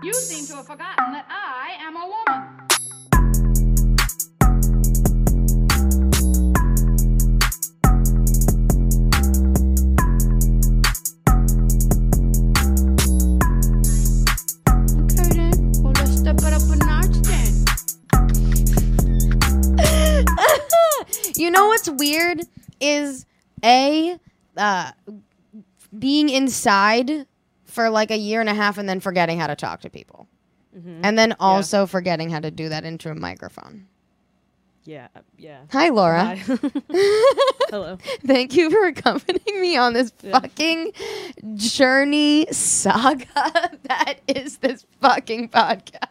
You seem to have forgotten that I am a woman. You know what's weird is being inside for like 1.5 years and then forgetting how to talk to people. Mm-hmm. And then also forgetting how to do that into a microphone. Yeah. Hi, Laura. Hi. Hello. Thank you for accompanying me on this fucking journey saga that is this fucking podcast.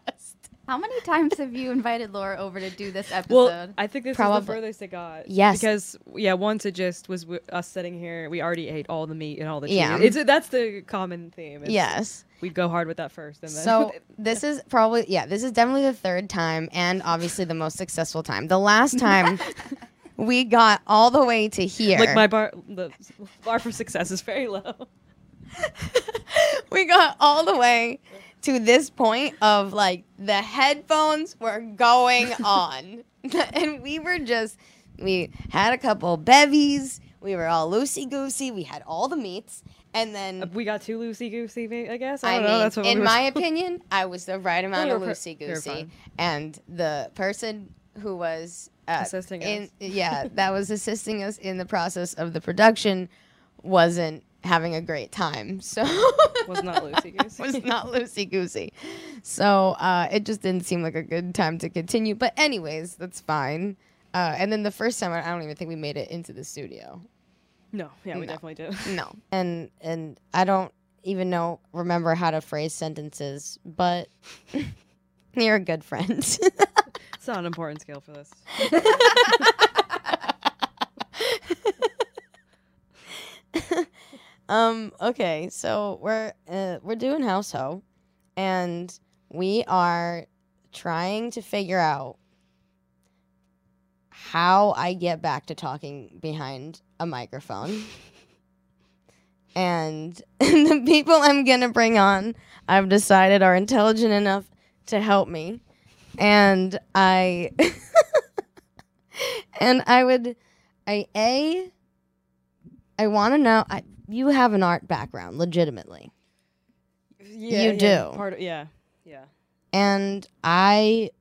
How many times have you invited Laura over to do this episode? Well, I think this is the furthest it got. Yes. Because, once it just was us sitting here, we already ate all the meat and all the cheese. Yeah. That's the common theme. Yes. We go hard with that first. And then so this is probably, this is definitely the third time and obviously the most successful time. The last time we got all the way to here. Like the bar for success is very low. We got all the way to this point of like the headphones were going on and we had a couple bevies, we were all loosey-goosey, we had all the meats, and then we got too loosey-goosey, I guess. I don't know. That's what in my opinion, I was the right amount of loosey-goosey, and the person who was assisting us that was assisting us in the process of the production wasn't having a great time, so was not loosey goosey. So it just didn't seem like a good time to continue. But anyways, that's fine. And then the first time, I don't even think we made it into the studio. No, we definitely did. No, and I don't even remember how to phrase sentences, but you're a good friend. It's not an important skill for this. Okay, so we're doing House Ho, and we are trying to figure out how I get back to talking behind a microphone. And the people I'm gonna bring on, I've decided are intelligent enough to help me, and I want to know. You have an art background, legitimately. Yeah, you do. Part of, yeah. And right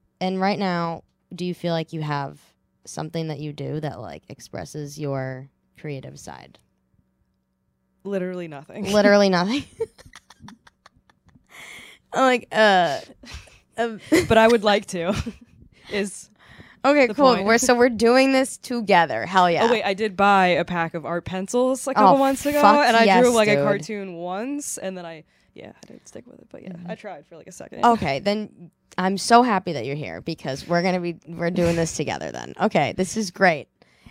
now, do you feel like you have something that you do that like expresses your creative side? Literally nothing. I'm like, but I would like to. Is. Okay, cool. We're doing this together. Hell yeah. Oh, wait, I did buy a pack of art pencils like a couple months ago. And I drew like a cartoon once. And then I didn't stick with it. But I tried for like a second. Okay, then I'm so happy that you're here because we're doing this together then. Okay, this is great.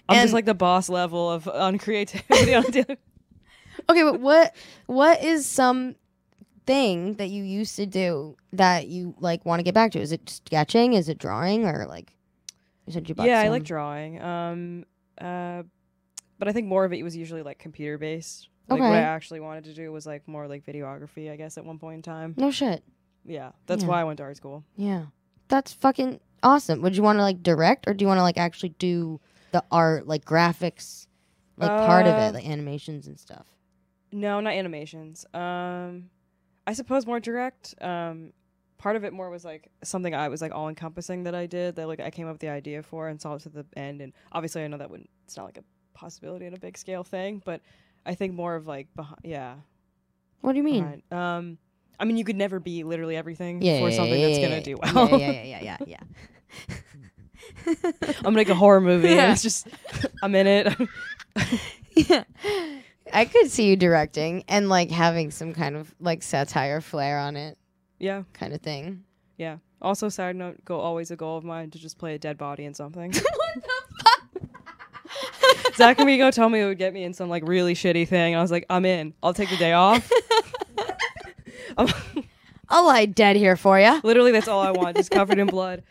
I'm just like the boss level of uncreativity. Okay, but what is some thing that you used to do that you like want to get back to? Is it sketching? Is it drawing? Or like... I like drawing. But I think more of it was usually like computer based. Like what I actually wanted to do was like more like videography, I guess, at one point in time. No shit. Yeah. That's why I went to art school. Yeah. That's fucking awesome. Would you want to like direct, or do you want to like actually do the art, like graphics, like part of it, like animations and stuff? No, not animations. I suppose more direct. Part of it more was like something I was like all encompassing that I did that like I came up with the idea for and saw it to the end, and obviously I know that it's not like a possibility in a big scale thing, but I think more of like What do you mean? I mean you could never be literally everything for something that's gonna do well. Yeah. I'm gonna make a horror movie. Yeah. And it's just I'm in it. Yeah. I could see you directing and like having some kind of like satire flair on it. Yeah. Kind of thing. Yeah. Also, side note, always a goal of mine to just play a dead body in something. What the fuck? Zach and Migo told me it would get me in some like really shitty thing, and I was like, I'm in. I'll take the day off. I'll lie dead here for you. Literally, that's all I want, just covered in blood.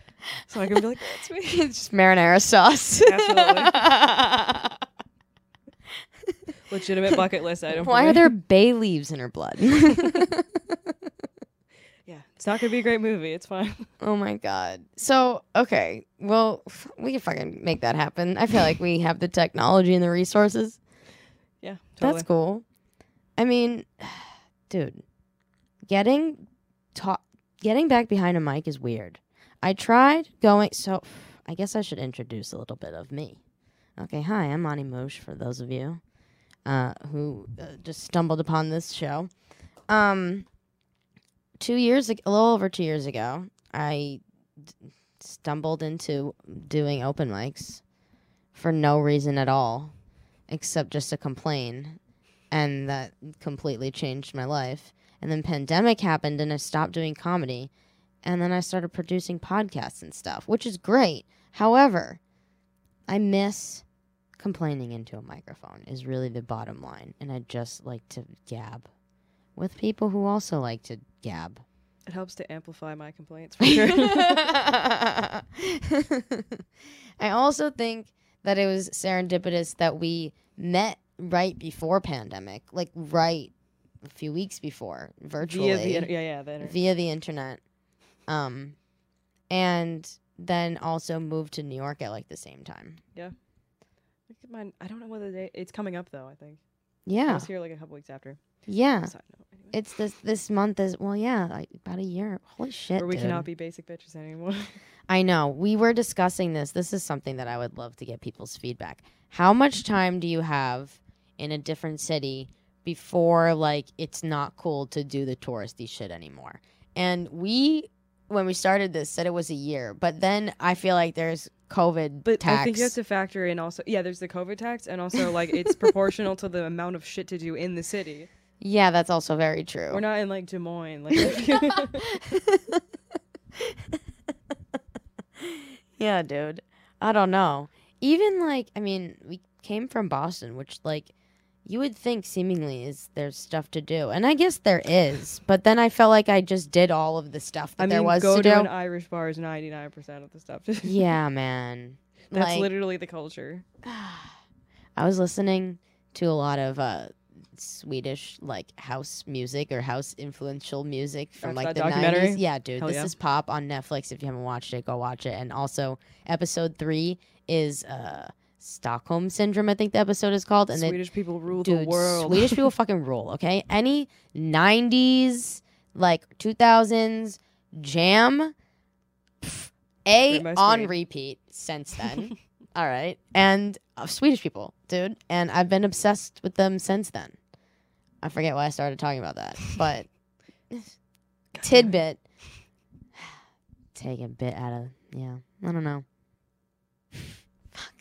So I can be like, that's me. It's just marinara sauce. Absolutely. Legitimate bucket list item. Why are there bay leaves in her blood? Yeah, It's not going to be a great movie. It's fine. Oh, my God. So, okay. Well, we can fucking make that happen. I feel like we have the technology and the resources. Yeah, totally. That's cool. I mean, dude, getting back behind a mic is weird. I tried going, so I guess I should introduce a little bit of me. Okay, hi, I'm Monty Moosh, for those of you who just stumbled upon this show. 2 years ago, a little over 2 years ago, I stumbled into doing open mics for no reason at all, except just to complain, and that completely changed my life. And then pandemic happened, and I stopped doing comedy, and then I started producing podcasts and stuff, which is great. However, I miss complaining into a microphone is really the bottom line, and I just like to gab with people who also like to gab. It helps to amplify my complaints, for sure. I also think that it was serendipitous that we met right before pandemic, like right a few weeks before, virtually. Via the internet. And then also moved to New York at like the same time. Yeah. I don't know whether it's coming up, though, I think. Yeah. I was here like a couple weeks after. Yeah. So anyway. It's this month is, well, yeah, like about a year. Holy shit, or we cannot be basic bitches anymore. I know. We were discussing this. This is something that I would love to get people's feedback. How much time do you have in a different city before, like, it's not cool to do the touristy shit anymore? And we, when we started this, said it was a year. But then I feel like there's COVID tax. I think you have to factor in also, yeah, there's the COVID tax. And also, like, it's proportional to the amount of shit to do in the city. Yeah, that's also very true. We're not in, like, Des Moines. Like, yeah, dude. I don't know. Even, like, I mean, we came from Boston, which, like, you would think seemingly is there's stuff to do. And I guess there is. But then I felt like I just did all of the stuff that there was to do. I mean, go to an Irish bar is 99% of the stuff. Yeah, man. That's like, literally the culture. I was listening to a lot of... Swedish like house music or house influential music from like the 90s. Yeah, dude. Hell, this is Pop on Netflix. If you haven't watched it, go watch it. And also episode 3 is Stockholm Syndrome, I think the episode is called. And Swedish people rule the world. Swedish people fucking rule, okay? Any 90s, like 2000s jam repeat since then. All right. And Swedish people, dude. And I've been obsessed with them since then. I forget why I started talking about that. But tidbit. Take a bit out of, yeah. I don't know. Fuck.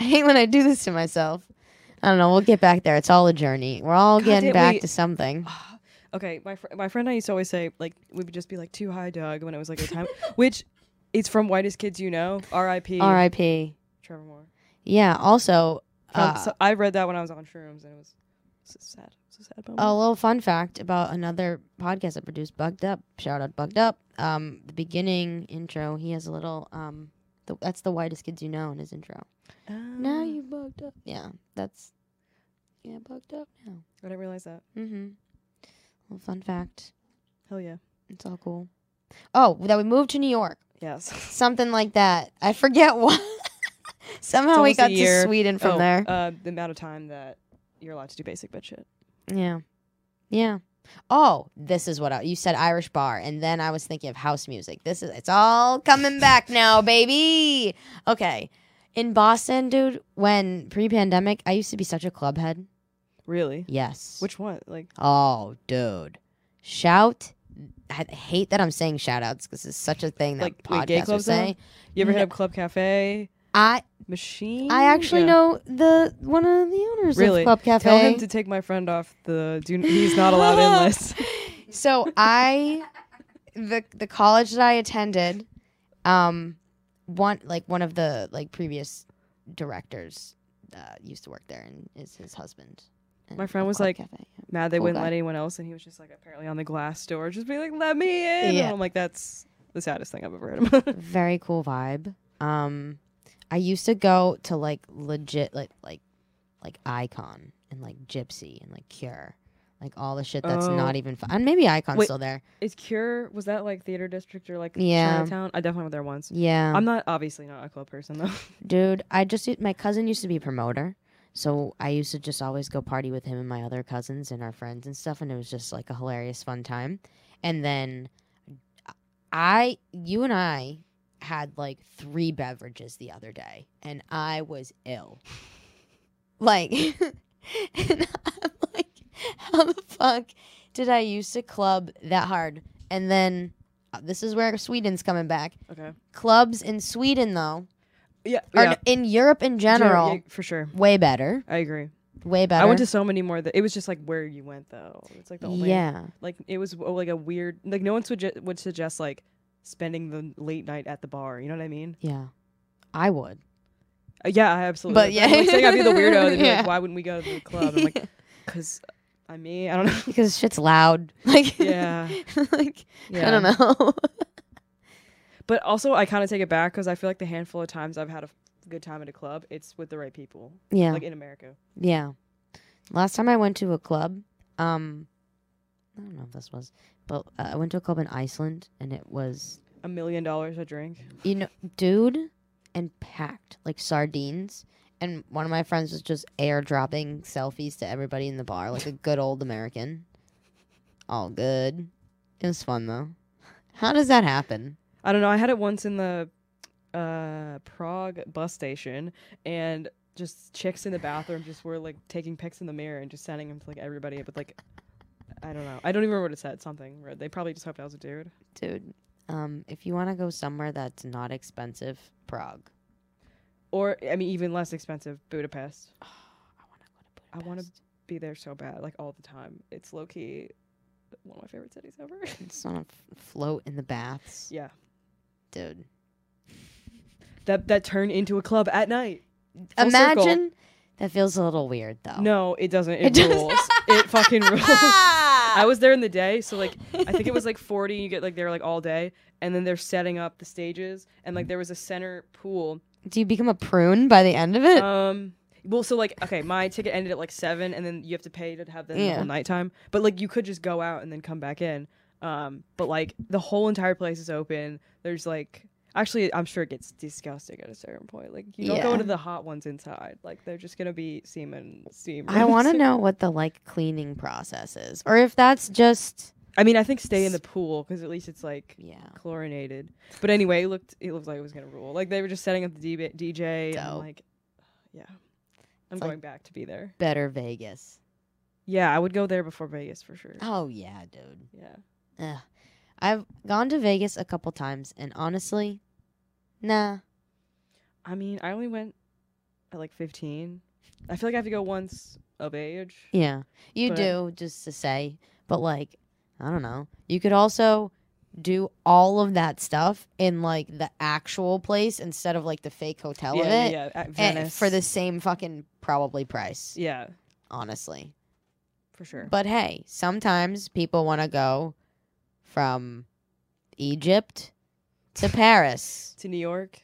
I hate when I do this to myself. I don't know. We'll get back there. It's all a journey. We're all getting back to something. Okay. My friend and I used to always say, like, we would just be like, too high, Doug, when it was like a time. Which it's from Whitest Kids You Know. R.I.P. R.I.P. Trevor Moore. Yeah, also... so I read that when I was on shrooms, and it was sad. It was a sad moment. A little fun fact about another podcast I produced, Bugged Up. Shout out, Bugged Up. The beginning intro, he has a little... that's the Whitest Kids You Know in his intro. Oh. Now you bugged up. Yeah, that's... Yeah, bugged up now. I didn't realize that. Mm-hmm. Little fun fact. Hell yeah. It's all cool. Oh, that we moved to New York. Yes. Something like that. I forget what... Somehow we got to Sweden from there. The amount of time that you're allowed to do basic bitch shit. Yeah. Yeah. Oh, this is what you said, Irish bar. And then I was thinking of house music. It's all coming back now, baby. Okay. In Boston, dude, when pre-pandemic, I used to be such a clubhead. Really? Yes. Which one? Like. Oh, dude. Shout. I hate that I'm saying shout outs because it's such a thing that like, podcasters gay clubs say. You ever hit up Club Cafe? I actually know the one of the owners of Club Cafe. Tell him to take my friend off the he's not allowed in list. So the college that I attended, one of the like previous directors used to work there and is his husband. My friend was like mad they wouldn't let anyone else, and he was just like apparently on the glass door, just being like, "Let me in." Yeah. And I'm like, that's the saddest thing I've ever heard about. Very cool vibe. I used to go to like legit like Icon and like Gypsy and like Cure Like all the shit that's not even fun. And maybe Icon's still there. Is Cure, was that like Theater District or like Chinatown? I definitely went there once. Yeah. I'm not, obviously not a club person though. Dude, my cousin used to be a promoter. So I used to just always go party with him and my other cousins and our friends and stuff. And it was just like a hilarious fun time. And then you and I had like 3 beverages the other day. And I was ill. Like, and I'm like, how the fuck did I used to club that hard? And then this is where Sweden's coming back. Okay. Clubs in Sweden, though, are in Europe in general, for sure, way better. I agree. Way better. I went to so many more. It was just like where you went, though. It's like the only. Yeah. Like it was like a weird. Like no one would suggest like spending the late night at the bar. You know what I mean? Yeah. I would. Yeah, I absolutely. But yeah, I'm saying I'd be the weirdo. They'd be like, why wouldn't we go to the club? I'm like, because. I mean, I don't know. Because shit's loud. Like, yeah. Like, yeah. I don't know. But also, I kind of take it back because I feel like the handful of times I've had a good time at a club, it's with the right people. Yeah. Like in America. Yeah. Last time I went to a club, I don't know if this was, but I went to a club in Iceland and it was $1 million a drink. You know, dude, and packed like sardines. And one of my friends was just airdropping selfies to everybody in the bar, like a good old American. All good. It was fun, though. How does that happen? I don't know. I had it once in the Prague bus station, and just chicks in the bathroom just were, like, taking pics in the mirror and just sending them to, like, everybody. But, like, I don't know. I don't even remember what it said. Something. They probably just hoped I was a dude. Dude, if you want to go somewhere that's not expensive, Prague. Or, I mean, even less expensive, Budapest. Oh, I want to go to Budapest. I want to be there so bad, like, all the time. It's low-key one of my favorite cities ever. It's on a float in the baths. Yeah. Dude. That turned into a club at night. Full Imagine. Circle. That feels a little weird, though. No, it doesn't. It rules. It fucking rules. I was there in the day, so, like, I think it was, like, 40. You get, like, there, like, all day. And then they're setting up the stages. And, like, there was a center pool. Do you become a prune by the end of it? Well, so, like, okay, my ticket ended at, like, 7, and then you have to pay to have the whole nighttime. But, like, you could just go out and then come back in. But, like, the whole entire place is open. There's, like... Actually, I'm sure it gets disgusting at a certain point. Like, you don't go into the hot ones inside. Like, they're just going to be steam. I want to know what the, like, cleaning process is. Or if that's just... I mean, I think stay in the pool because at least it's like chlorinated. But anyway, it looked like it was gonna rule. Like they were just setting up the DJ. And like, yeah, I'm going back to be there. Better Vegas. Yeah, I would go there before Vegas for sure. Oh yeah, dude. Yeah. Ugh. I've gone to Vegas a couple times, and honestly, nah. I mean, I only went at like 15. I feel like I have to go once of age. Yeah, you do just to say, but like. I don't know. You could also do all of that stuff in, like, the actual place instead of, like, the fake hotel of it. Yeah, at Venice. And for the same fucking probably price. Yeah. Honestly. For sure. But, hey, sometimes people want to go from Egypt to Paris. To New York.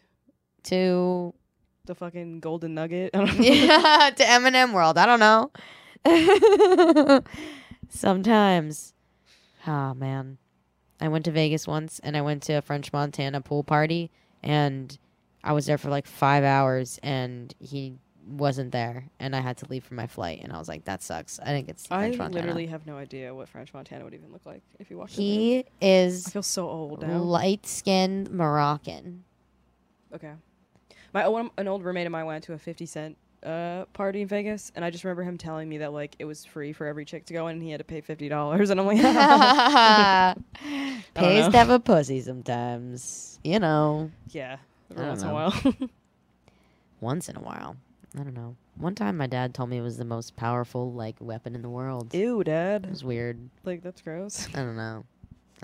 To... the fucking Golden Nugget. I don't know. Yeah, to M&M World. I don't know. Sometimes... Oh, man. I went to Vegas once, and I went to a French Montana pool party, and I was there for, like, 5 hours, and he wasn't there, and I had to leave for my flight, and I was like, that sucks. I didn't get to see French Montana. I literally have no idea what French Montana would even look like if you watched it. He is... I feel so old now. Light-skinned Moroccan. Okay. An old roommate of mine went to a 50-cent party in Vegas, and I just remember him telling me that like it was free for every chick to go in, and he had to pay $50, and I'm like, pays to have a pussy sometimes, you know. Yeah, once in a while. I don't know. One time, my dad told me it was the most powerful like weapon in the world. Ew, Dad. It was weird. Like that's gross. I don't know.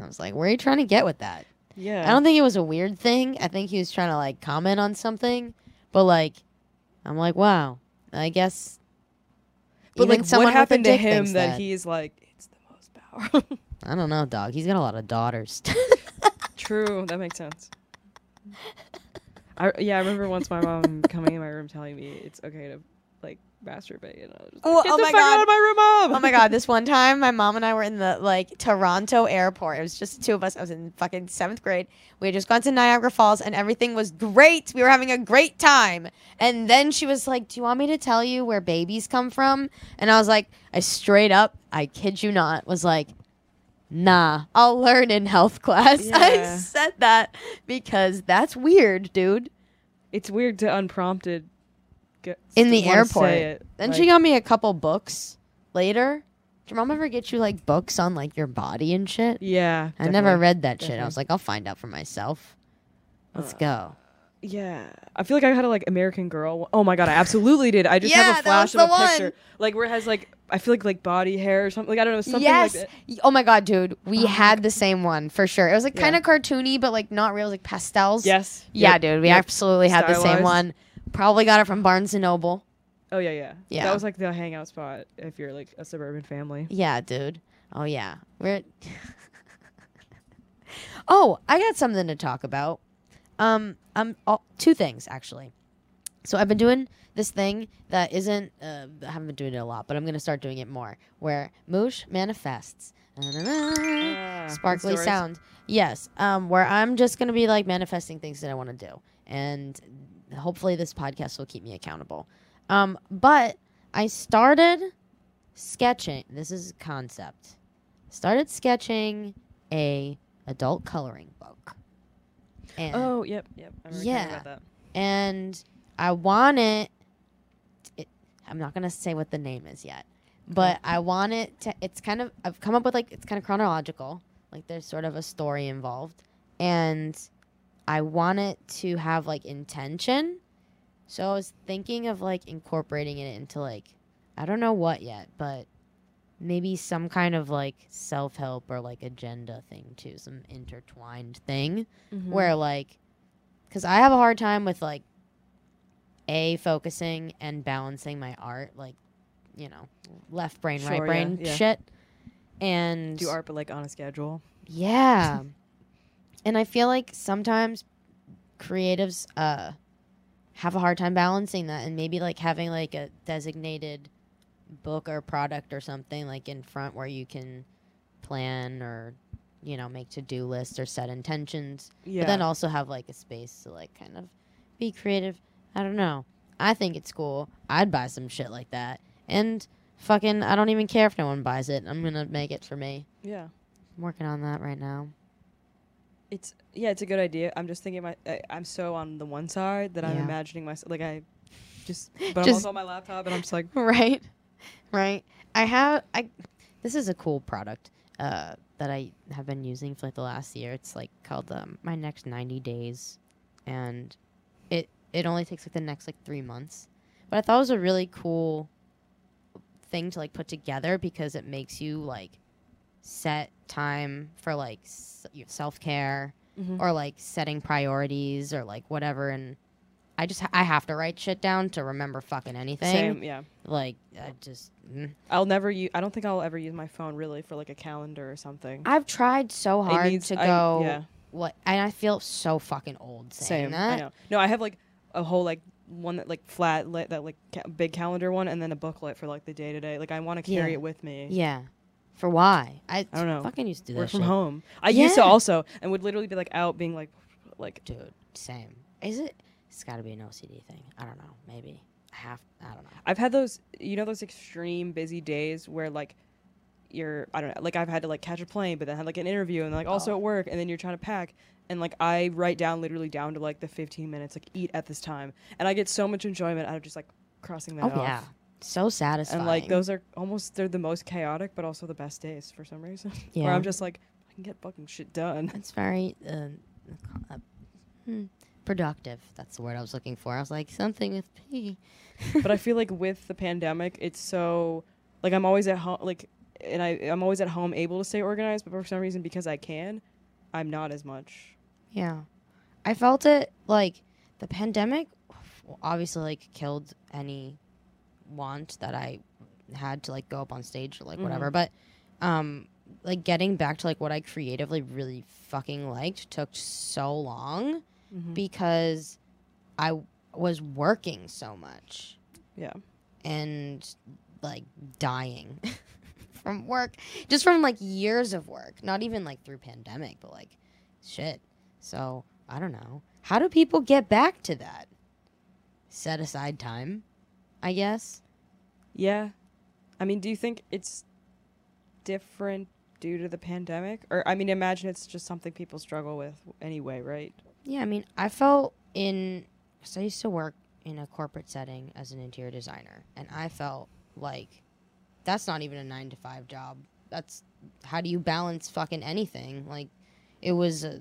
I was like, where are you trying to get with that? Yeah. I don't think it was a weird thing. I think he was trying to like comment on something, but like. I'm like, wow, I guess. But, like, what happened to him that he's like, it's the most powerful? I don't know, dog. He's got a lot of daughters. True. That makes sense. I remember once my mom coming in my room telling me it's okay to, like, masturbate. And I was just like, get the fuck out of my room, Mom! Oh my God, this one time my mom and I were in the Toronto airport. It was just the two of us. I was in fucking 7th grade. We had just gone to Niagara Falls and everything was great. We were having a great time. And then she was like, do you want me to tell you where babies come from? And I was like, I straight up, I kid you not, was like, nah, I'll learn in health class. Yeah. I said that because that's weird, dude. It's weird to unprompted get in the airport. Then like, she got me a couple books later. Did your mom ever get you like books on like your body and shit? Yeah. I never read that shit. I was like, I'll find out for myself. Let's go. Yeah. I feel like I had a like American Girl. Oh my God, I absolutely did. I just have a flash of a picture. Like where it has like, I feel like body hair or something. Like, I don't know, something like that. Oh my God, dude. We had the same one for sure. It was like kind of cartoony, but like not real. It was like pastels. Yes. Yeah, dude. We absolutely had the same one. Probably got it from Barnes & Noble. Oh, yeah, yeah. Yeah. That was like the hangout spot if you're like a suburban family. Yeah, dude. Oh, yeah. We're oh, I got something to talk about. Two things, actually. So I've been doing this thing that isn't, I haven't been doing it a lot, but I'm going to start doing it more, where Moosh manifests. Sparkly sound. Yes. Where I'm just going to be like manifesting things that I want to do. And hopefully this podcast will keep me accountable. But I started sketching. This is a concept. Started sketching a adult coloring book. And yep. I remember talking about that. And I want it. I'm not going to say what the name is yet, but I want it to, it's kind of, I've come up with like, it's kind of chronological. Like there's sort of a story involved and I want it to have like intention. So I was thinking of like incorporating it into like, I don't know what yet, but maybe some kind of like self-help or like agenda thing too. Some intertwined thing where like, because I have a hard time with like, focusing and balancing my art, like, you know, left brain, right brain shit. And do art, but like on a schedule. Yeah. And I feel like sometimes creatives have a hard time balancing that, and maybe like having like a designated book or product or something like in front where you can plan or, you know, make to-do lists or set intentions. Yeah. But then also have like a space to like kind of be creative. I don't know. I think it's cool. I'd buy some shit like that. And fucking, I don't even care if no one buys it. I'm going to make it for me. Yeah. I'm working on that right now. It's, yeah, it's a good idea. I'm just thinking, I'm so on the one side that I'm imagining myself. Like, I just, but I'm also on my laptop and I'm just like. Right. Right. This is a cool product that I have been using for like the last year. It's like called My Next 90 Days. And it only takes like the next like 3 months. But I thought it was a really cool thing to like put together because it makes you like set time for like self-care or like setting priorities or like whatever. And I just I have to write shit down to remember fucking anything. Same, yeah. Like I just I'll never I don't think I'll ever use my phone really for like a calendar or something. I've tried so hard to go what, and I feel so fucking old saying that. I know. No, I have like a whole like one that like flat lit, that like big calendar one, and then a booklet for like the day to day. Like I want to carry it with me. Yeah. For why? I don't know. Fucking used to do that. Work from home. I used to also, and would literally be like out being like dude, same. Is it? It's got to be an OCD thing. I don't know. Maybe I don't know. I've had those. You know those extreme busy days where like. I don't know, like I've had to like catch a plane, but then had like an interview and like also at work, and then you're trying to pack, and like I write down to like the 15 minutes, like eat at this time, and I get so much enjoyment out of just like crossing that off. Oh yeah, so satisfying. And like those are they're the most chaotic, but also the best days for some reason. Yeah, where I'm just like I can get fucking shit done. It's very productive. That's the word I was looking for. I was like something with P. But I feel like with the pandemic, it's so like I'm always at home, like. And I'm always at home able to stay organized, but for some reason, because I can, I'm not as much. Yeah. I felt it, like, the pandemic obviously, like, killed any want that I had to, like, go up on stage or, like, whatever. But, like, getting back to, like, what I creatively really fucking liked took so long because I was working so much. Yeah. and like dying from work, just from like years of work, not even like through pandemic, but like shit. So I don't know. How do people get back to that? Set aside time, I guess. Yeah. I mean, do you think it's different due to the pandemic? Or, I mean, imagine it's just something people struggle with anyway, right? Yeah, I mean, I felt in... So I used to work in a corporate setting as an interior designer. And I felt like that's not even a 9-to-5 job. That's... How do you balance fucking anything? Like, it was a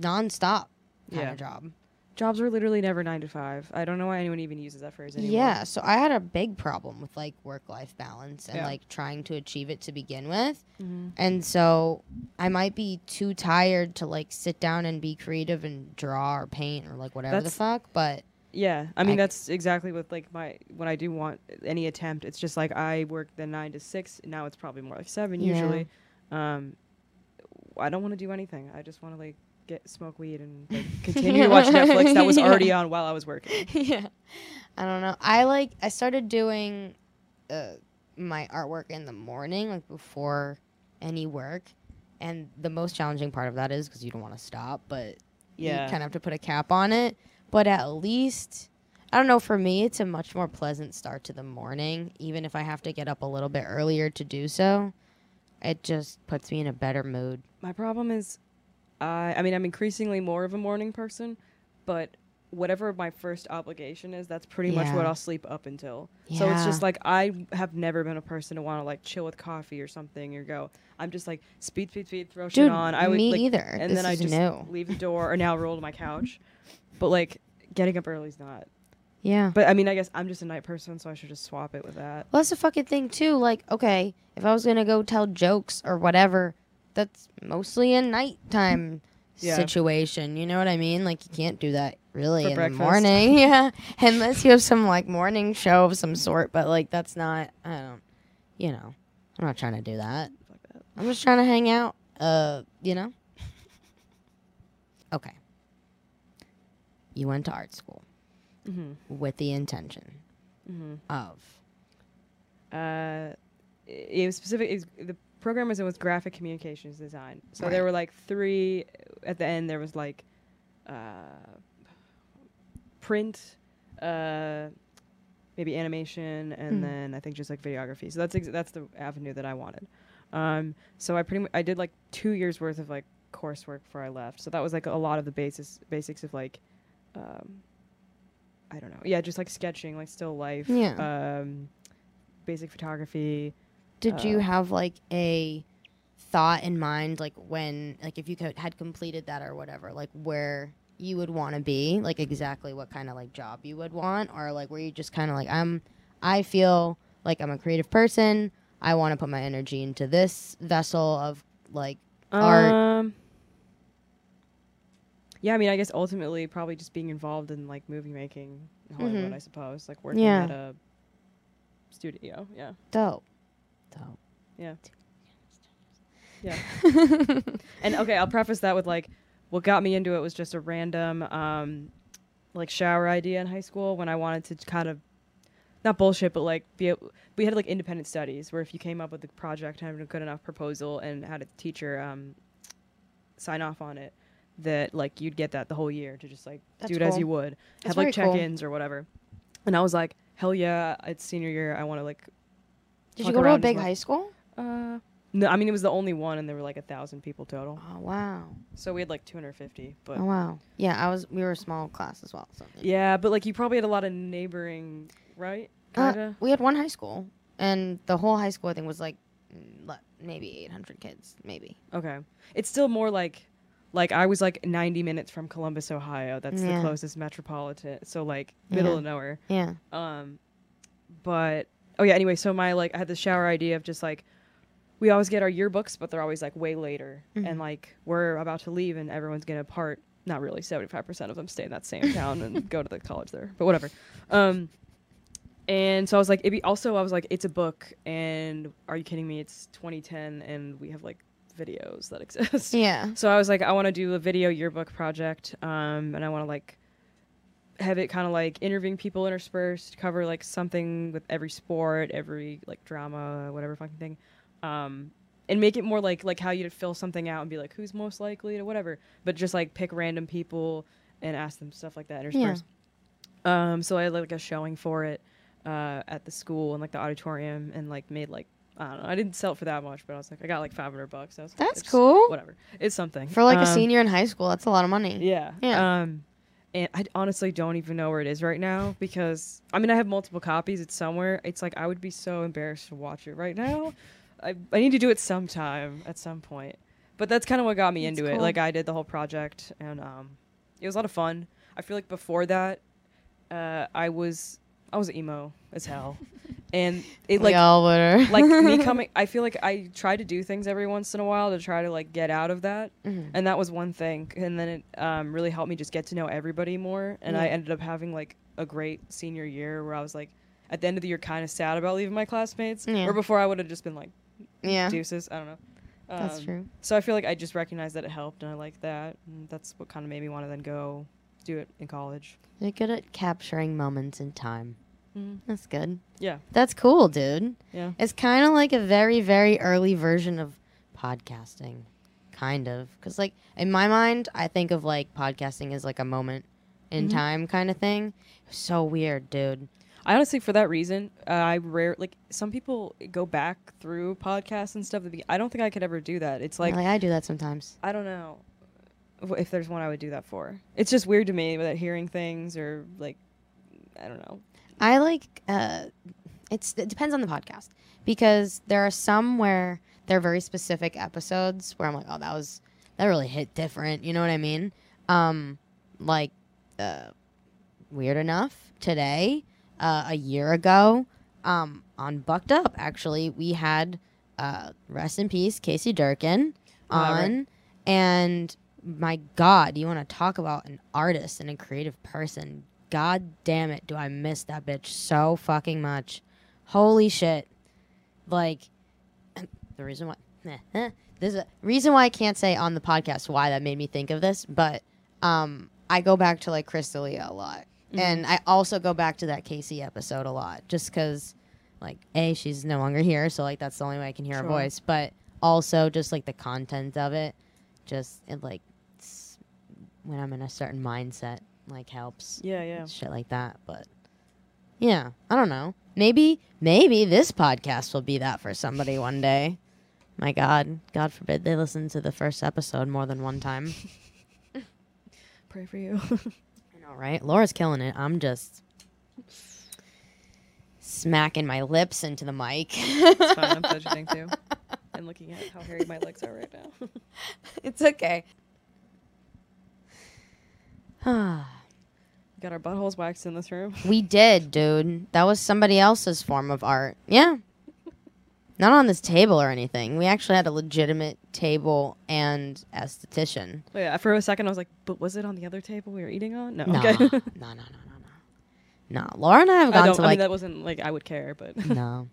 non-stop kind of job. Jobs were literally never 9 to 5. I don't know why anyone even uses that phrase anymore. Yeah, so I had a big problem with like work-life balance and like trying to achieve it to begin with. Mm-hmm. And so I might be too tired to like sit down and be creative and draw or paint or like whatever the fuck. But yeah, I mean that's exactly what like my when I do want any attempt, it's just like I work the 9 to 6. Now it's probably more like 7 usually. I don't want to do anything. I just want to like. Smoke weed and like, continue to watch Netflix that was already on while I was working. Yeah, I don't know. I started doing my artwork in the morning, like before any work, and the most challenging part of that is because you don't want to stop, but you kind of have to put a cap on it. But at least I don't know. For me, it's a much more pleasant start to the morning, even if I have to get up a little bit earlier to do so. It just puts me in a better mood. My problem is. I mean, I'm increasingly more of a morning person, but whatever my first obligation is, that's pretty much what I'll sleep up until. Yeah. So it's just like I have never been a person to want to like chill with coffee or something or go. I'm just like speed, throw shit on. I would me like, either. And this then I just leave the door or now roll to my couch. But like getting up early is not. Yeah. But I mean, I guess I'm just a night person, so I should just swap it with that. Well, that's the fucking thing too. Like, okay, if I was gonna go tell jokes or whatever. That's mostly a nighttime situation. You know what I mean? Like, you can't do that really in the morning. Yeah. Unless you have some, like, morning show of some sort. But, like, that's not, I don't, you know, I'm not trying to do that. I'm just trying to hang out, you know? Okay. You went to art school with the intention of? It was specific, the program was graphic communications design. So there were like 3 at the end. There was like print, maybe animation, and then I think just like videography. So that's the avenue that I wanted. So I I did like 2 years worth of like coursework before I left. So that was like a lot of the basics of like I don't know, just like sketching, like still life, basic photography. Did you have, like, a thought in mind, like, when, like, if you had completed that or whatever, like, where you would want to be? Like, exactly what kind of, like, job you would want? Or, like, were you just kind of like, I feel like I'm a creative person. I want to put my energy into this vessel of, like, art. Yeah, I mean, I guess ultimately probably just being involved in, like, movie making in Hollywood, I suppose. Like, working at a studio. Yeah. Dope. Yeah. Yeah. And okay, I'll preface that with like what got me into it was just a random like shower idea in high school when I wanted to kind of not bullshit, but like we had like independent studies where if you came up with a project and had a good enough proposal and had a teacher sign off on it, that like you'd get that the whole year to just like do it as you would. Have like check-ins or whatever. And I was like, hell yeah, it's senior year, I want to like. Did you go to a big high school? No, I mean, it was the only one, and there were, like, 1,000 people total. Oh, wow. So we had, like, 250. But oh, wow. Yeah, we were a small class as well. So. Yeah, but, like, you probably had a lot of neighboring, right? We had one high school, and the whole high school, I think, was, like, maybe 800 kids, maybe. Okay. It's still more like, I was, like, 90 minutes from Columbus, Ohio. That's the closest metropolitan. So, like, middle of nowhere. Yeah. But... Oh, yeah, anyway, so I had this shower idea of just, like, we always get our yearbooks, but they're always, like, way later. And, like, we're about to leave, and everyone's going to part. Not really. 75% of them stay in that same town and go to the college there. But whatever. And so I was, like, I was, like, it's a book, and are you kidding me? It's 2010, and we have, like, videos that exist. Yeah. So I was, like, I want to do a video yearbook project, and I want to, like, have it kind of like interviewing people interspersed, cover like something with every sport, every like drama, whatever fucking thing. And make it more like how you'd fill something out and be like, who's most likely to whatever. But just like pick random people and ask them stuff like that interspersed. Yeah. So I had like a showing for it at the school and like the auditorium, and like made like, I don't know, I didn't sell it for that much, but I was like, I got like $500. I was like, that's cool. Whatever. It's something. For like a senior in high school, that's a lot of money. Yeah. Yeah. And I honestly don't even know where it is right now, because I mean, I have multiple copies. It's somewhere. It's like, I would be so embarrassed to watch it right now. I need to do it sometime at some point. But that's kind of what got me into it. Like, I did the whole project, and it was a lot of fun. I feel like before that, I was emo as hell. And it like, we all were. Like me coming, I feel like I try to do things every once in a while to try to like get out of that. Mm-hmm. And that was one thing. And then it really helped me just get to know everybody more. And I ended up having like a great senior year where I was like, at the end of the year, kind of sad about leaving my classmates. Yeah. Or before I would have just been like, deuces. I don't know. That's true. So I feel like I just recognized that it helped, and I like that. And that's what kind of made me want to then go do it in college. You're good at capturing moments in time. Mm. That's good. Yeah. That's cool, dude. Yeah. It's kind of like a very, very early version of podcasting, kind of. Because, like, in my mind, I think of, like, podcasting as, like, a moment in time kind of thing. So weird, dude. I honestly, for that reason, I rarely, like, some people go back through podcasts and stuff. I don't think I could ever do that. It's like, I do that sometimes. I don't know if there's one I would do that for. It's just weird to me without hearing things or, like, I don't know. I like, it depends on the podcast, because there are some where they're very specific episodes where I'm like, oh, that really hit different. You know what I mean? Weird Enough Today, a year ago, on Bugged Up, actually, we had, rest in peace, Casey Durkin on, right. And my God, you want to talk about an artist and a creative person. God damn it, do I miss that bitch so fucking much. Holy shit. Like, there's a reason why I can't say on the podcast why that made me think of this, but I go back to, like, Chris D'Elia a lot. Mm-hmm. And I also go back to that Casey episode a lot, just because, like, A, she's no longer here, so, like, that's the only way I can hear her voice. But also just, like, the content of it, just, it, like, when I'm in a certain mindset. Like, helps. Yeah. Shit like that. But, yeah, I don't know. Maybe this podcast will be that for somebody one day. My God. God forbid they listen to the first episode more than one time. Pray for you. I know, right? Laura's killing it. I'm just smacking my lips into the mic. It's fine. I'm fidgeting, too. I'm looking at how hairy my legs are right now. It's okay. Got our buttholes waxed in this room. We did, dude. That was somebody else's form of art. Yeah. Not on this table or anything. We actually had a legitimate table and esthetician. Oh, yeah, for a second I was like, but was it on the other table we were eating on? No. Okay. No. No, Laura and I have gone to, like... I mean, that wasn't, like, I would care, but... No.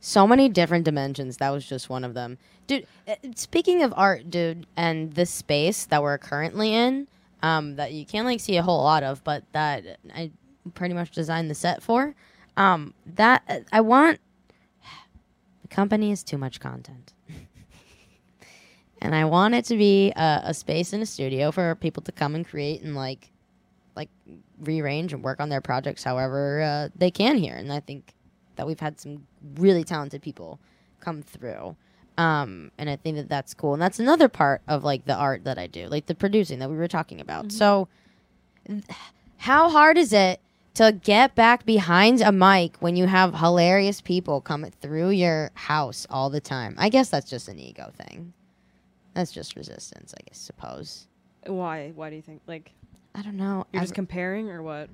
So many different dimensions. That was just one of them. Dude, speaking of art, dude, and this space that we're currently in... that you can't, like, see a whole lot of, but that I pretty much designed the set for. I want... The company is too much content. And I want it to be a space in a studio for people to come and create and, like rearrange and work on their projects however they can here. And I think that we've had some really talented people come through. And I think that that's cool. And that's another part of, like, the art that I do, like the producing that we were talking about. Mm-hmm. So how hard is it to get back behind a mic when you have hilarious people come through your house all the time? I guess that's just an ego thing. That's just resistance, I guess, suppose. Why? Why do you think? Like, I don't know. You're just comparing or what?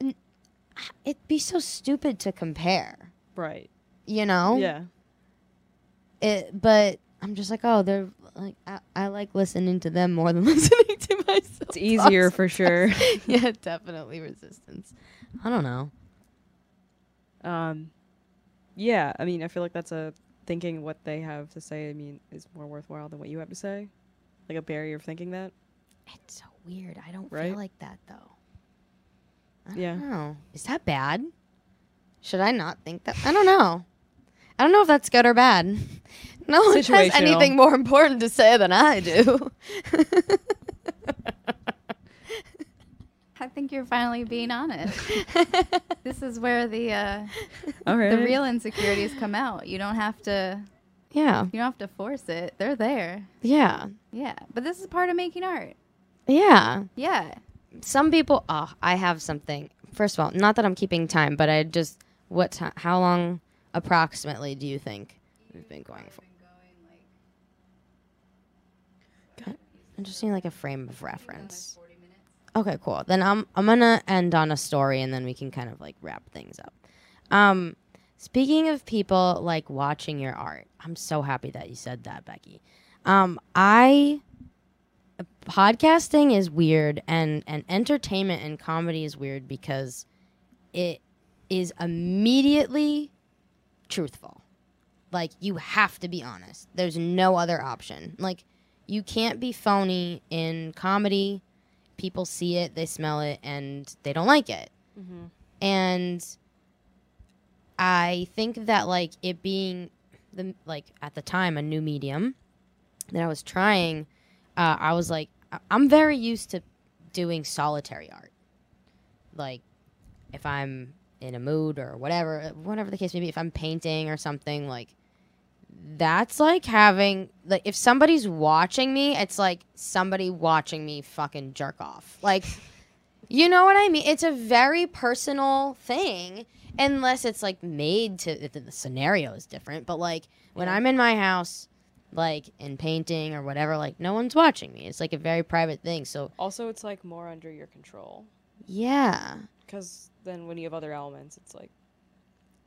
It'd be so stupid to compare. Right. You know? Yeah. But I'm just like, oh, they're like, I like listening to them more than listening to myself. It's easier for sure. Yeah, definitely resistance. I don't know. Yeah, I mean, I feel like that's a thinking what they have to say, I mean, is more worthwhile than what you have to say. Like a barrier of thinking that. It's so weird. I don't feel like that, though. I don't know. Is that bad? Should I not think that? I don't know. I don't know if that's good or bad. No one has anything more important to say than I do. I think you're finally being honest. This is where the real insecurities come out. You don't have to. Yeah. You don't have to force it. They're there. Yeah. Yeah. But this is part of making art. Yeah. Yeah. Some people. Oh, I have something. First of all, not that I'm keeping time, but I just. What time? How long approximately do you think we've been going for? I just need like a frame of reference. Okay, cool. Then I'm gonna end on a story, and then we can kind of like wrap things up. Speaking of people like watching your art, I'm so happy that you said that, Becky. Podcasting is weird, and entertainment and comedy is weird because it is immediately truthful. Like, you have to be honest. There's no other option. Like, you can't be phony in comedy. People see it, they smell it, and they don't like it. Mm-hmm. And I think that, like, it being, at the time, a new medium that I was trying, I was like, I'm very used to doing solitary art. Like, if I'm in a mood or whatever the case may be, if I'm painting or something, like, that's like having, like, if somebody's watching me, it's like somebody watching me fucking jerk off. Like, you know what I mean? It's a very personal thing, unless it's like made to, the scenario is different. But like when I'm in my house, like in painting or whatever, like no one's watching me. It's like a very private thing. So also it's like more under your control. Yeah. Because then when you have other elements, it's like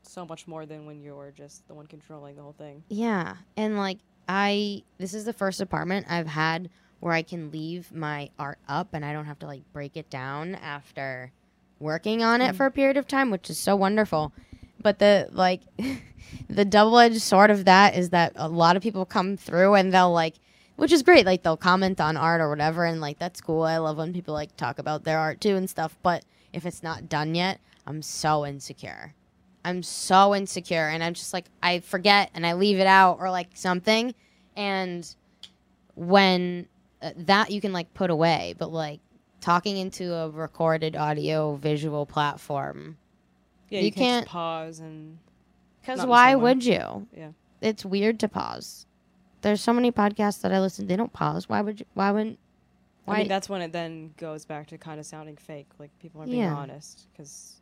so much more than when you're just the one controlling the whole thing. Yeah. And like this is the first apartment I've had where I can leave my art up and I don't have to like break it down after working on it for a period of time, which is so wonderful. But the double-edged sword of that is that a lot of people come through and they'll like, which is great, like they'll comment on art or whatever, and like that's cool. I love when people like talk about their art too and stuff, but if it's not done yet, I'm so insecure. And I'm just like, I forget and I leave it out or like something. And when that you can like put away, but like talking into a recorded audio visual platform. Yeah, you can't just pause and. Because why would you? Yeah. It's weird to pause. There's so many podcasts that I listen to, they don't pause. Why would you? Why wouldn't? I mean, that's when it then goes back to kind of sounding fake. Like people are being honest because.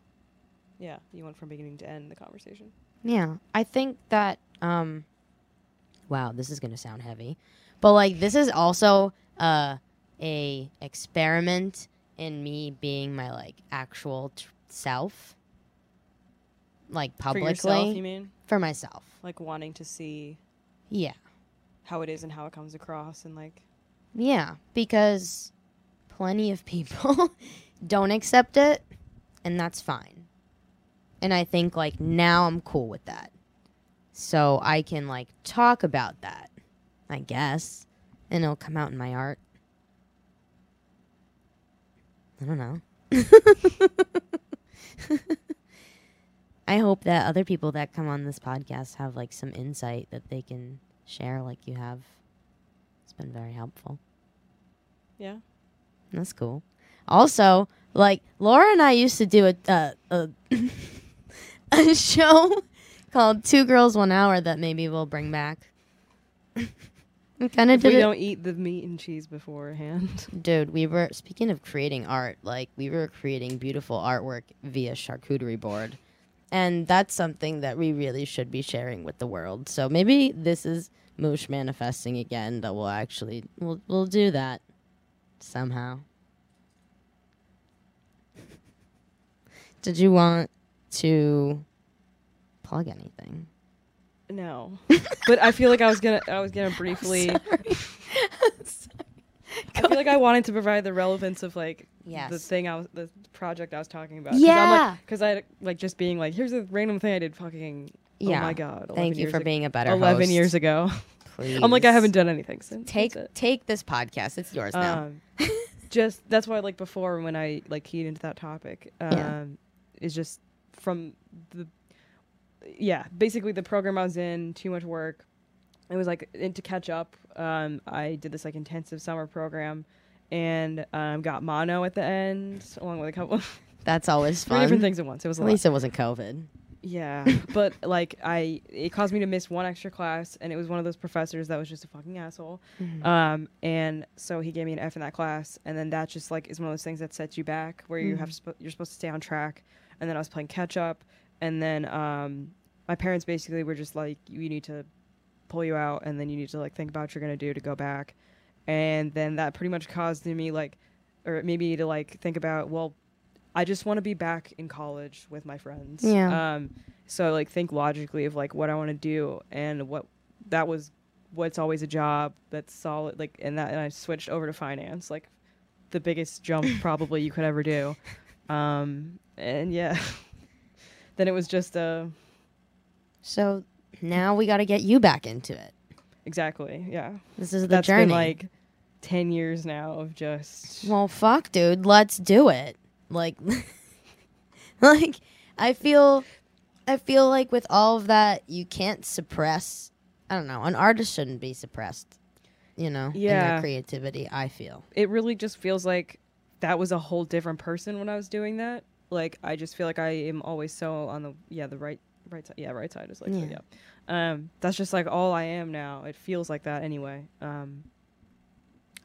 Yeah, you went from beginning to end the conversation. Yeah, I think that, wow, this is going to sound heavy. But, like, this is also a experiment in me being my, like, actual self. Like, publicly. For yourself, you mean? For myself. Like, wanting to see. Yeah. How it is and how it comes across and, like. Yeah, because plenty of people don't accept it, and that's fine. And I think, like, now I'm cool with that. So I can, like, talk about that, I guess. And it'll come out in my art. I don't know. I hope that other people that come on this podcast have, like, some insight that they can share like you have. It's been very helpful. Yeah. That's cool. Also, like, Laura and I used to do a show called 2 Girls 1 Hour that maybe we'll bring back. We kind of did. We don't eat the meat and cheese beforehand. Dude, we were speaking of creating art. Like we were creating beautiful artwork via charcuterie board, and that's something that we really should be sharing with the world. So maybe this is Moosh manifesting again that we'll actually we'll do that somehow. Did you want to plug anything? No, but I feel like I was gonna briefly. I feel like I wanted to provide the relevance of like the project I was talking about. Yeah, because I just being like, here's a random thing I did. Fucking yeah. Oh my god! Thank you for being a better host. 11 years ago. Please. I'm like I haven't done anything since. Take this podcast. It's yours now. just that's why like before when I like keyed into that topic is just from the basically the program I was in, too much work. It was like to catch up. I did this like intensive summer program and got mono at the end along with a couple of that's always fun. Different things at once. It was a lot. At least it wasn't COVID. Yeah, but like it caused me to miss one extra class, and it was one of those professors that was just a fucking asshole. Mm-hmm. And so he gave me an F in that class, and then that just like is one of those things that sets you back where you have you're supposed to stay on track. And then I was playing catch up, and then my parents basically were just like, you need to pull you out, and then you need to like think about what you're gonna do to go back. And then that pretty much caused me like, or maybe to like think about, well, I just want to be back in college with my friends. Yeah. So like think logically of like what I want to do, and what that was, what's always a job that's solid. Like, and that, and I switched over to finance, like the biggest jump probably you could ever do. And yeah, then it was just a. So now we got to get you back into it. Exactly. Yeah. This is the that's journey. Been like 10 years now of just. Well, fuck, dude. Let's do it. Like, like I feel like with all of that, you can't suppress. I don't know. An artist shouldn't be suppressed, you know, in their creativity. I feel it really just feels like that was a whole different person when I was doing that. Like, I just feel like I am always so on the the right side. Yeah, right side is like that's just like all I am now. It feels like that anyway. I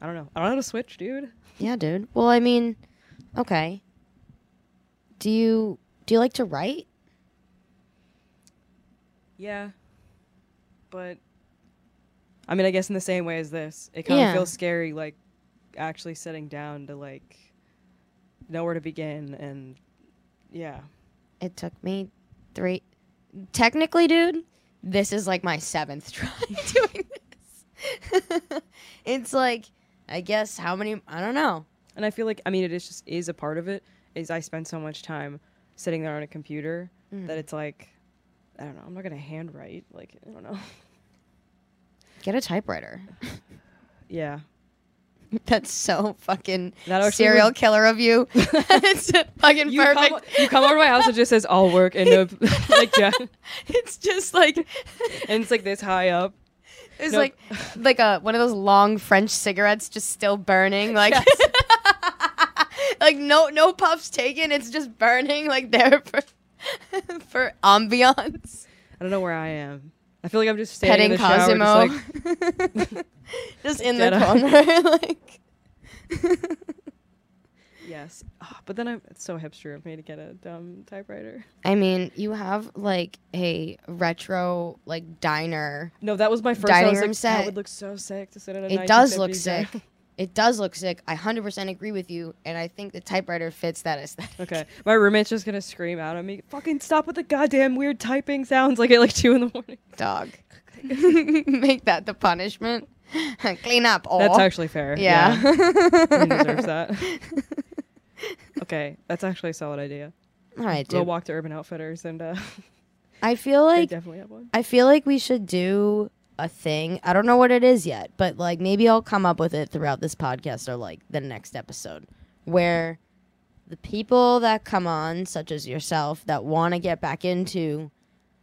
don't know. I don't know how to switch, dude. Yeah, dude. Well, I mean, okay. Do you like to write? Yeah. But I mean, I guess in the same way as this, it kind of feels scary, like actually sitting down to like know where to begin, and it took me three. Technically, dude, this is like my 7th try doing this. It's like, I guess how many? I don't know. And I feel like, I mean, it is just is a part of it. Is I spend so much time sitting there on a computer that it's like, I don't know. I'm not gonna handwrite. Like, I don't know. Get a typewriter. Yeah. That's so fucking that serial killer of you. It's fucking you perfect. You come over to my house, it just says all work and no, like, yeah. It's just like, and it's like this high up. It's like a one of those long French cigarettes just still burning, like like no puffs taken. It's just burning, like there for ambiance. I don't know where I am. I feel like I'm just standing in the Cosimo. Shower, just, like, just in the corner, like. Yes, but then it's so hipster of me to get a dumb typewriter. I mean, you have like a retro like diner. No, that was my first dining room set. That would look so sick to sit at a. It does look sick. It does look sick. I 100% agree with you, and I think the typewriter fits that aesthetic. Okay, my roommate's just gonna scream out at me, "Fucking stop with the goddamn weird typing sounds!" Like at like 2 in the morning. Dog, make that the punishment. Clean up. All. That's actually fair. Yeah, he deserves that. Okay, that's actually a solid idea. All right, dude. We'll walk to Urban Outfitters, and I feel like they definitely have one. I feel like we should do a thing. I don't know what it is yet, but like maybe I'll come up with it throughout this podcast or like the next episode, where the people that come on, such as yourself, that want to get back into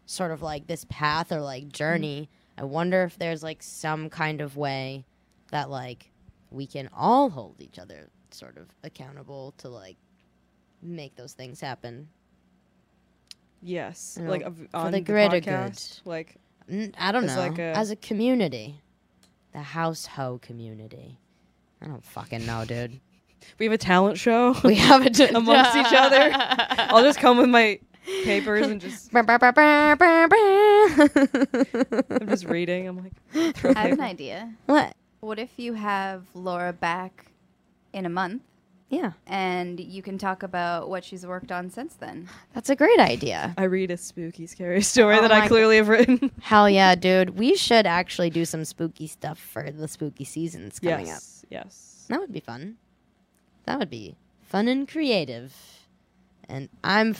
sort of like this path or like journey. I wonder if there's like some kind of way that like we can all hold each other sort of accountable to like make those things happen. Yes, you know, like on the greater good. Like I don't know, like as a community, the household community. I don't fucking know, dude. We have a talent show. We have it amongst each other. I'll just come with my papers and just. I'm just reading. I'm like. I have an idea. What? What if you have Laura back in a month? Yeah. And you can talk about what she's worked on since then. That's a great idea. I read a spooky, scary story that I clearly have written. Hell yeah, dude. We should actually do some spooky stuff for the spooky seasons coming up. Yes. That would be fun. That would be fun and creative. And I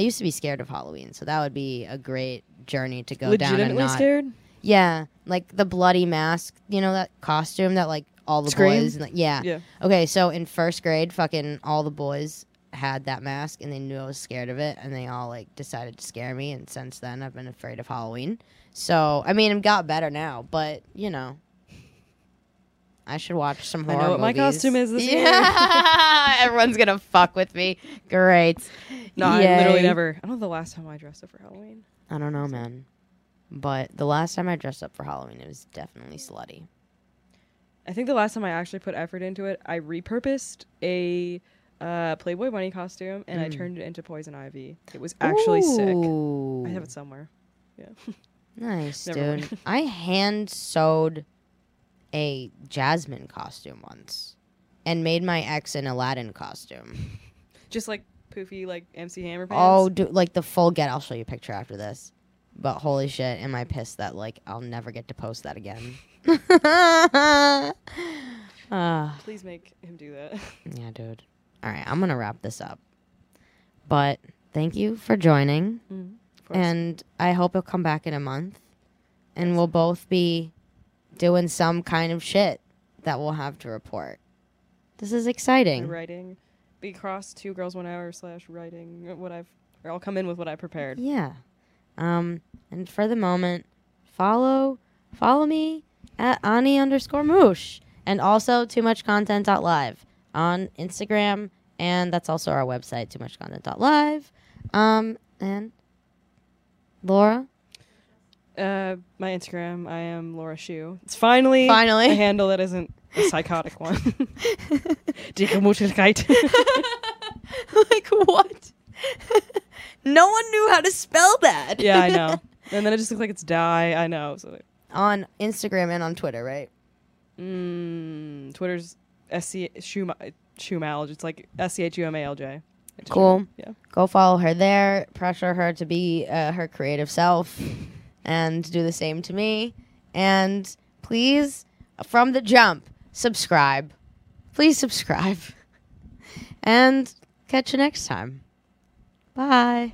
used to be scared of Halloween, so that would be a great journey to go down and not. Legitimately scared? Yeah. Like the bloody mask, you know, that costume that like all the boys. And like, yeah. Okay, so in first grade, fucking all the boys had that mask, and they knew I was scared of it, and they all, like, decided to scare me, and since then I've been afraid of Halloween. So, I mean, it got better now, but, you know, I should watch some horror movies. I know what my costume is this year. Everyone's gonna fuck with me. Great. No, yay. I literally never. I don't know the last time I dressed up for Halloween. I don't know, man. But the last time I dressed up for Halloween, it was definitely slutty. I think the last time I actually put effort into it, I repurposed a Playboy Bunny costume, and I turned it into Poison Ivy. It was actually sick. I have it somewhere. Yeah. Nice, dude. I hand sewed a Jasmine costume once, and made my ex an Aladdin costume. Just like poofy, like MC Hammer pants. Oh, dude, like the full get. I'll show you a picture after this. But holy shit, am I pissed that like I'll never get to post that again. Please make him do that. Yeah, dude. All right, I'm gonna wrap this up. But thank you for joining, and I hope you'll come back in a month, and we'll both be doing some kind of shit that we'll have to report. This is exciting. Writing. Be cross 2 girls 1 hour/writing what I've, or I'll come in with what I prepared. Yeah. And for the moment, follow me at Ani_Moosh and also TooMuchContent.live on Instagram, and that's also our website, TooMuchContent.live. And Laura? My Instagram, I am Laura Shue. It's finally a handle that isn't a psychotic one. Like, what? No one knew how to spell that. Yeah, I know. And then it just looks like it's die. I know. So like, on Instagram and on Twitter, right? Twitter's Schumalj. It's like SCHUMALJ. Cool. Yeah. Go follow her there. Pressure her to be her creative self. And do the same to me. And please, from the jump, subscribe. Please subscribe. And catch you next time. Bye.